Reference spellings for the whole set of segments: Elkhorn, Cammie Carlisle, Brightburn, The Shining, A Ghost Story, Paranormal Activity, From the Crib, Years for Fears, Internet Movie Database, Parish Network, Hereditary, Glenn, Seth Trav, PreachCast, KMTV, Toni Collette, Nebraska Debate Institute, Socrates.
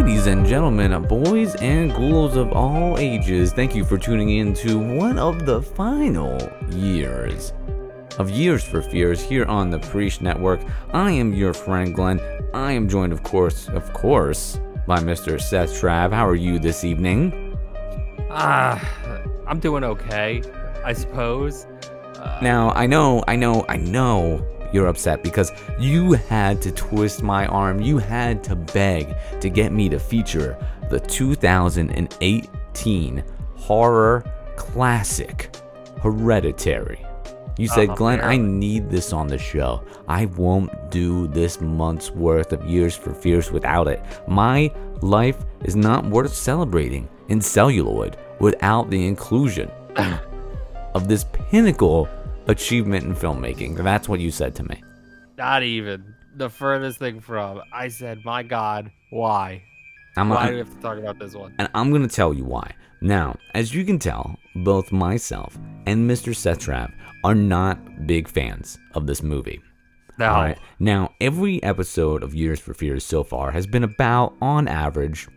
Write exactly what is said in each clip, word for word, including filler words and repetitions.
Ladies and gentlemen, boys and ghouls of all ages, thank you for tuning in to one of the final years of Years for Fears here on the Parish Network. I am your friend Glenn. I am joined, of course, of course, by Mister Seth Trav. How are you this evening? Ah, uh, I'm doing okay, I suppose. Uh, now, I know, I know, I know. You're upset because you had to twist my arm. You had to beg to get me to feature the two thousand eighteen horror classic, Hereditary. You said, uh, Glenn, I need this on the show. I won't do this month's worth of Years for Fears without it. My life is not worth celebrating in celluloid without the inclusion of this pinnacle achievement in filmmaking. That's what you said to me. Not even the furthest thing from. I said, my God, why? I'm why gonna, do we have to talk about this one? And I'm going to tell you why. Now, as you can tell, both myself and Mister Seth Trav are not big fans of this movie. No. All right? Now, every episode of Years for Fears so far has been about, on average,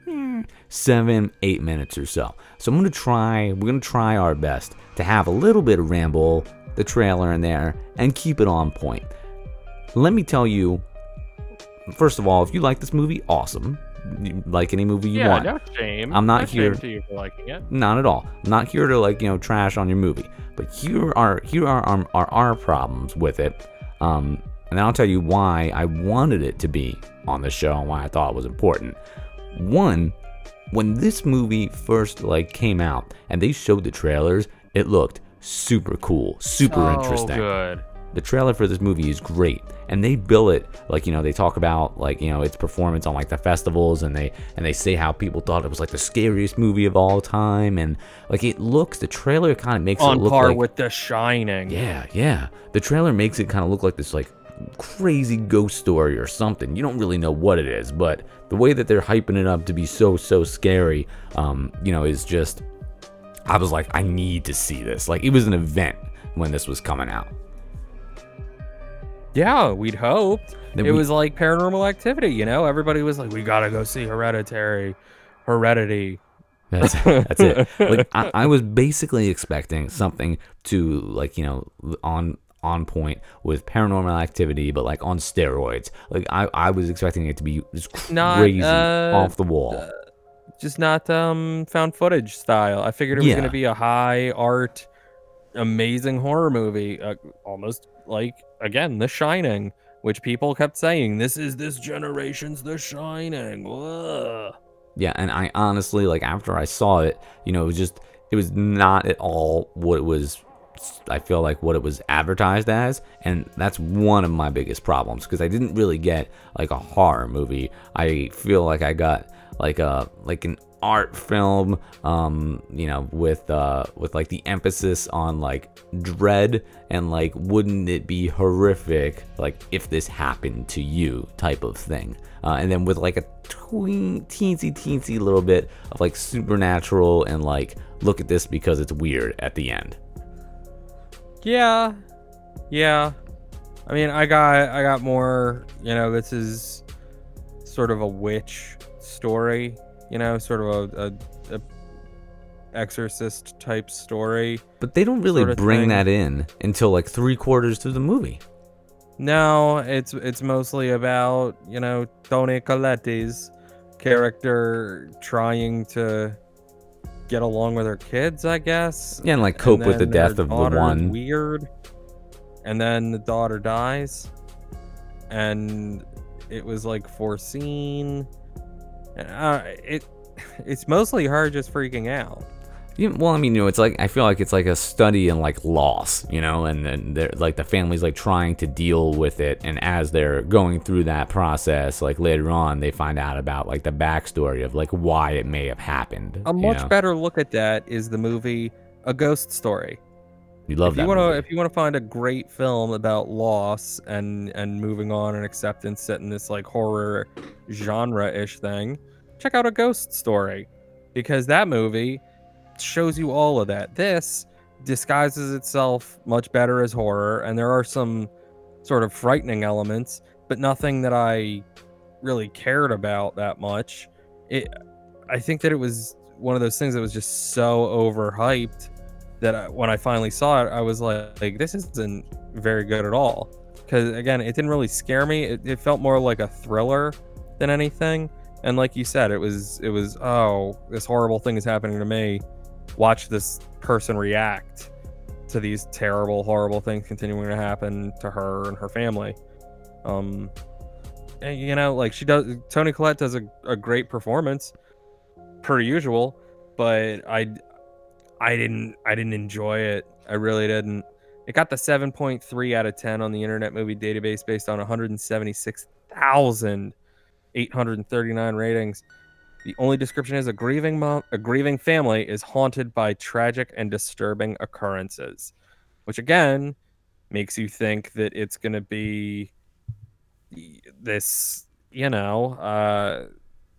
seven, eight minutes or so. So I'm going to try, we're going to try our best to have a little bit of ramble, the trailer in there, and keep it on point. Let me tell you, first of all, if you like this movie, awesome. Like any movie you yeah, want. Yeah, no shame. I'm not no here shame to you for liking it. Not at all. I'm not here to, like, you know, trash on your movie. But here are here are our, are our problems with it. Um, and then I'll tell you why I wanted it to be on the show and why I thought it was important. One, when this movie first like came out and they showed the trailers, it looked super cool, super so interesting. Good. The trailer for this movie is great, and they bill it like, you know, they talk about like, you know, its performance on like the festivals, and they and they say how people thought it was like the scariest movie of all time, and like it looks, the trailer kind of makes on it look par like, with The Shining. Yeah, yeah. The trailer makes it kind of look like this like crazy ghost story or something. You don't really know what it is, but the way that they're hyping it up to be so so scary, um, you know, is just. I was like, I need to see this. Like, it was an event when this was coming out. Yeah, we'd hoped. Then it we... was like Paranormal Activity, you know? Everybody was like, we gotta go see Hereditary. Heredity. That's, that's it. Like, I, I was basically expecting something to, like, you know, on on point with Paranormal Activity, but, like, on steroids. Like, I, I was expecting it to be just crazy, Not, uh, off the wall. Uh, Just not um, found footage style. I figured it was yeah. going to be a high art, amazing horror movie. Uh, almost like, again, The Shining, which people kept saying, this is this generation's The Shining. Ugh. Yeah, and I honestly, like, after I saw it, you know, it was just, it was not at all what it was, I feel like, what it was advertised as. And that's one of my biggest problems, because I didn't really get, like, a horror movie. I feel like I got... like a like an art film, um, you know, with uh with like the emphasis on like dread and like wouldn't it be horrific like if this happened to you type of thing, uh, and then with like a tween, teensy teensy little bit of like supernatural and like look at this because it's weird at the end. Yeah, yeah. I mean, I got I got more. You know, this is sort of a witch story, you know, sort of a, a, a exorcist type story, but they don't really sort of bring thing. that in until like three quarters through the movie. No, it's it's mostly about, you know, Toni Collette's character trying to get along with her kids, I guess. Yeah, and like cope and with the death of the one. Weird. And then the daughter dies, and it was like foreseen. Uh, it it's mostly her just freaking out. Yeah, well, I mean, you know, it's like I feel like it's like a study in like loss, you know, and then they're like the family's like trying to deal with it, and as they're going through that process, like later on, they find out about like the backstory of like why it may have happened. A much know? better look at that is the movie A Ghost Story. You love if that. You wanna, if you want to find a great film about loss and and moving on and acceptance set in this like horror genre-ish thing, check out A Ghost Story, because that movie shows you all of that. This disguises itself much better as horror, and there are some sort of frightening elements, but nothing that I really cared about that much. it, I think that it was one of those things that was just so overhyped that I, when I finally saw it, I was like, like this isn't very good at all. Because again, it didn't really scare me. It, it felt more like a thriller than anything. And like you said, it was it was oh, this horrible thing is happening to me. Watch this person react to these terrible, horrible things continuing to happen to her and her family. Um, and, you know, like she does. Toni Collette does a, a great performance, per usual. But I, I didn't I didn't enjoy it. I really didn't. It got the seven point three out of ten on the Internet Movie Database based on one hundred seventy-six thousand eight hundred thirty-nine ratings. The only description is a grieving mom, a grieving family is haunted by tragic and disturbing occurrences, which again makes you think that it's going to be this, you know, uh,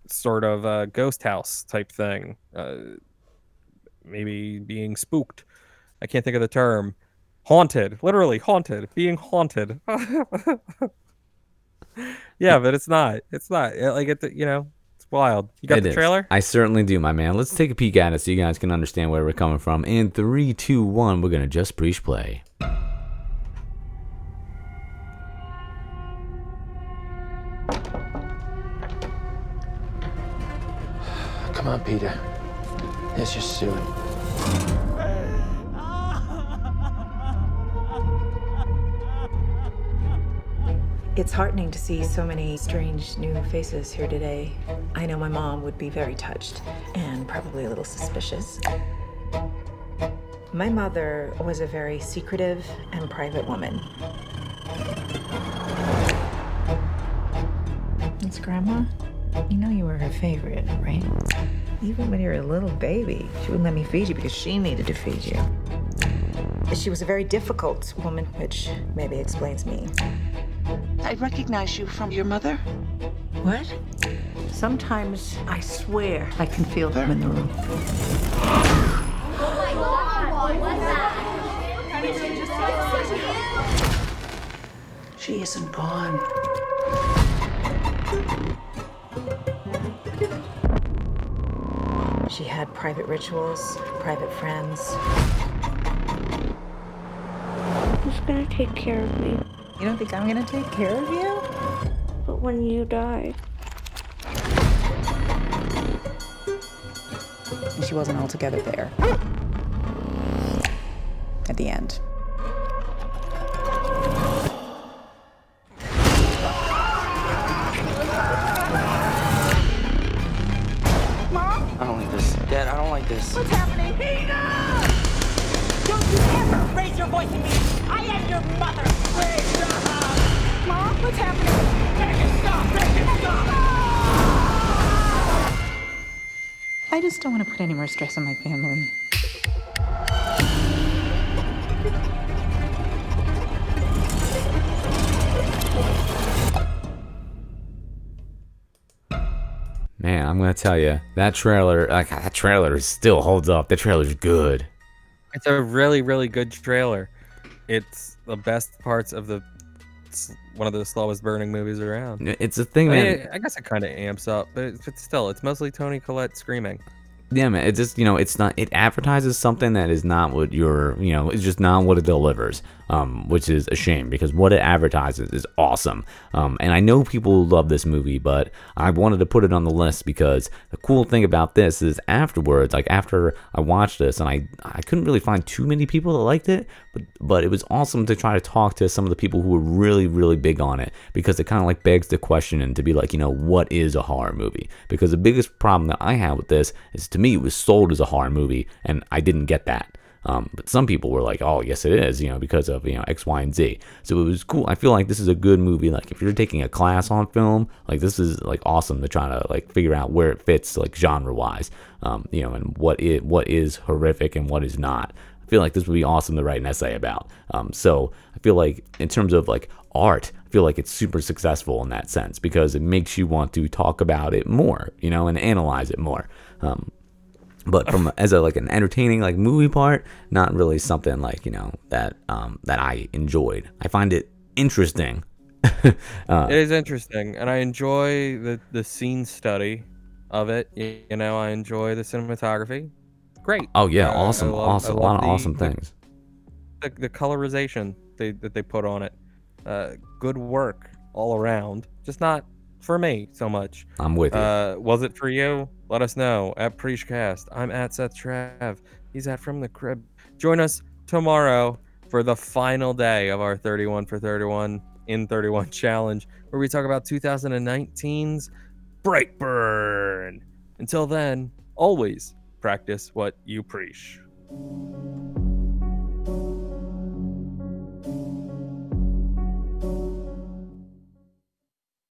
sort of a ghost house type thing, uh, maybe being spooked. I can't think of the term. Haunted, literally haunted, being haunted. Yeah, but it's not. It's not. Like, it, you know, it's wild. You got it the is. Trailer? I certainly do, my man. Let's take a peek at it so you guys can understand where we're coming from. In three, two, one, we're going to just preach play. Come on, Peter. Let's just do it. It's heartening to see so many strange new faces here today. I know my mom would be very touched and probably a little suspicious. My mother was a very secretive and private woman. It's Grandma. You know you were her favorite, right? Even when you were a little baby, she wouldn't let me feed you because she needed to feed you. She was a very difficult woman, which maybe explains me. I recognize you from your mother. What? Sometimes I swear I can feel them in the room. Oh my God! What's that? She isn't gone. She had private rituals, private friends. Who's gonna take care of me? You don't think I'm gonna take care of you? But when you die. She wasn't altogether there. At the end. Mom? I don't like this. Dad, I don't like this. What's happening? Peter! Don't you ever raise your voice at me! I am your mother! Mom, what's happening? Make it stop! Make it stop! I just don't want to put any more stress on my family. Man, I'm gonna tell you that trailer. Like, that trailer still holds up. That trailer's good. It's a really, really good trailer. It's the best parts of the. One of the slowest burning movies around. It's a thing, man. I, mean, I guess it kind of amps up, but, it, but still, it's mostly Toni Collette screaming. Yeah, man. It just, you know, it's not. It advertises something that is not what you're, you know, it's just not what it delivers, um, which is a shame because what it advertises is awesome. Um, and I know people love this movie, but I wanted to put it on the list because the cool thing about this is afterwards, like after I watched this, and I, I couldn't really find too many people that liked it, but but it was awesome to try to talk to some of the people who were really really big on it because it kind of like begs the question and to be like, you know, what is a horror movie? Because the biggest problem that I have with this is to me, it was sold as a horror movie, and I didn't get that. Um, but some people were like, "Oh, yes, it is," you know, because of you know X, Y, and Z. So it was cool. I feel like this is a good movie. Like if you're taking a class on film, like this is like awesome to try to like figure out where it fits like genre-wise, um, you know, and what it what is horrific and what is not. I feel like this would be awesome to write an essay about. Um, so I feel like in terms of like art, I feel like it's super successful in that sense because it makes you want to talk about it more, you know, and analyze it more. Um, But from as a like an entertaining like movie part, not really something like you know that um that I enjoyed. I find it interesting. uh, it is interesting, and I enjoy the the scene study of it. You know, I enjoy the cinematography. Great. Oh yeah, uh, awesome, love, awesome, a lot of the, awesome things. The, the, the colorization they, that they put on it, uh, good work all around. Just not for me so much. I'm with you. Uh, was it for you? Let us know at PreachCast. I'm at Seth Trav. He's at From the Crib. Join us tomorrow for the final day of our thirty-one for thirty-one in thirty-one challenge, where we talk about two thousand nineteen's Brightburn. Until then, always practice what you preach.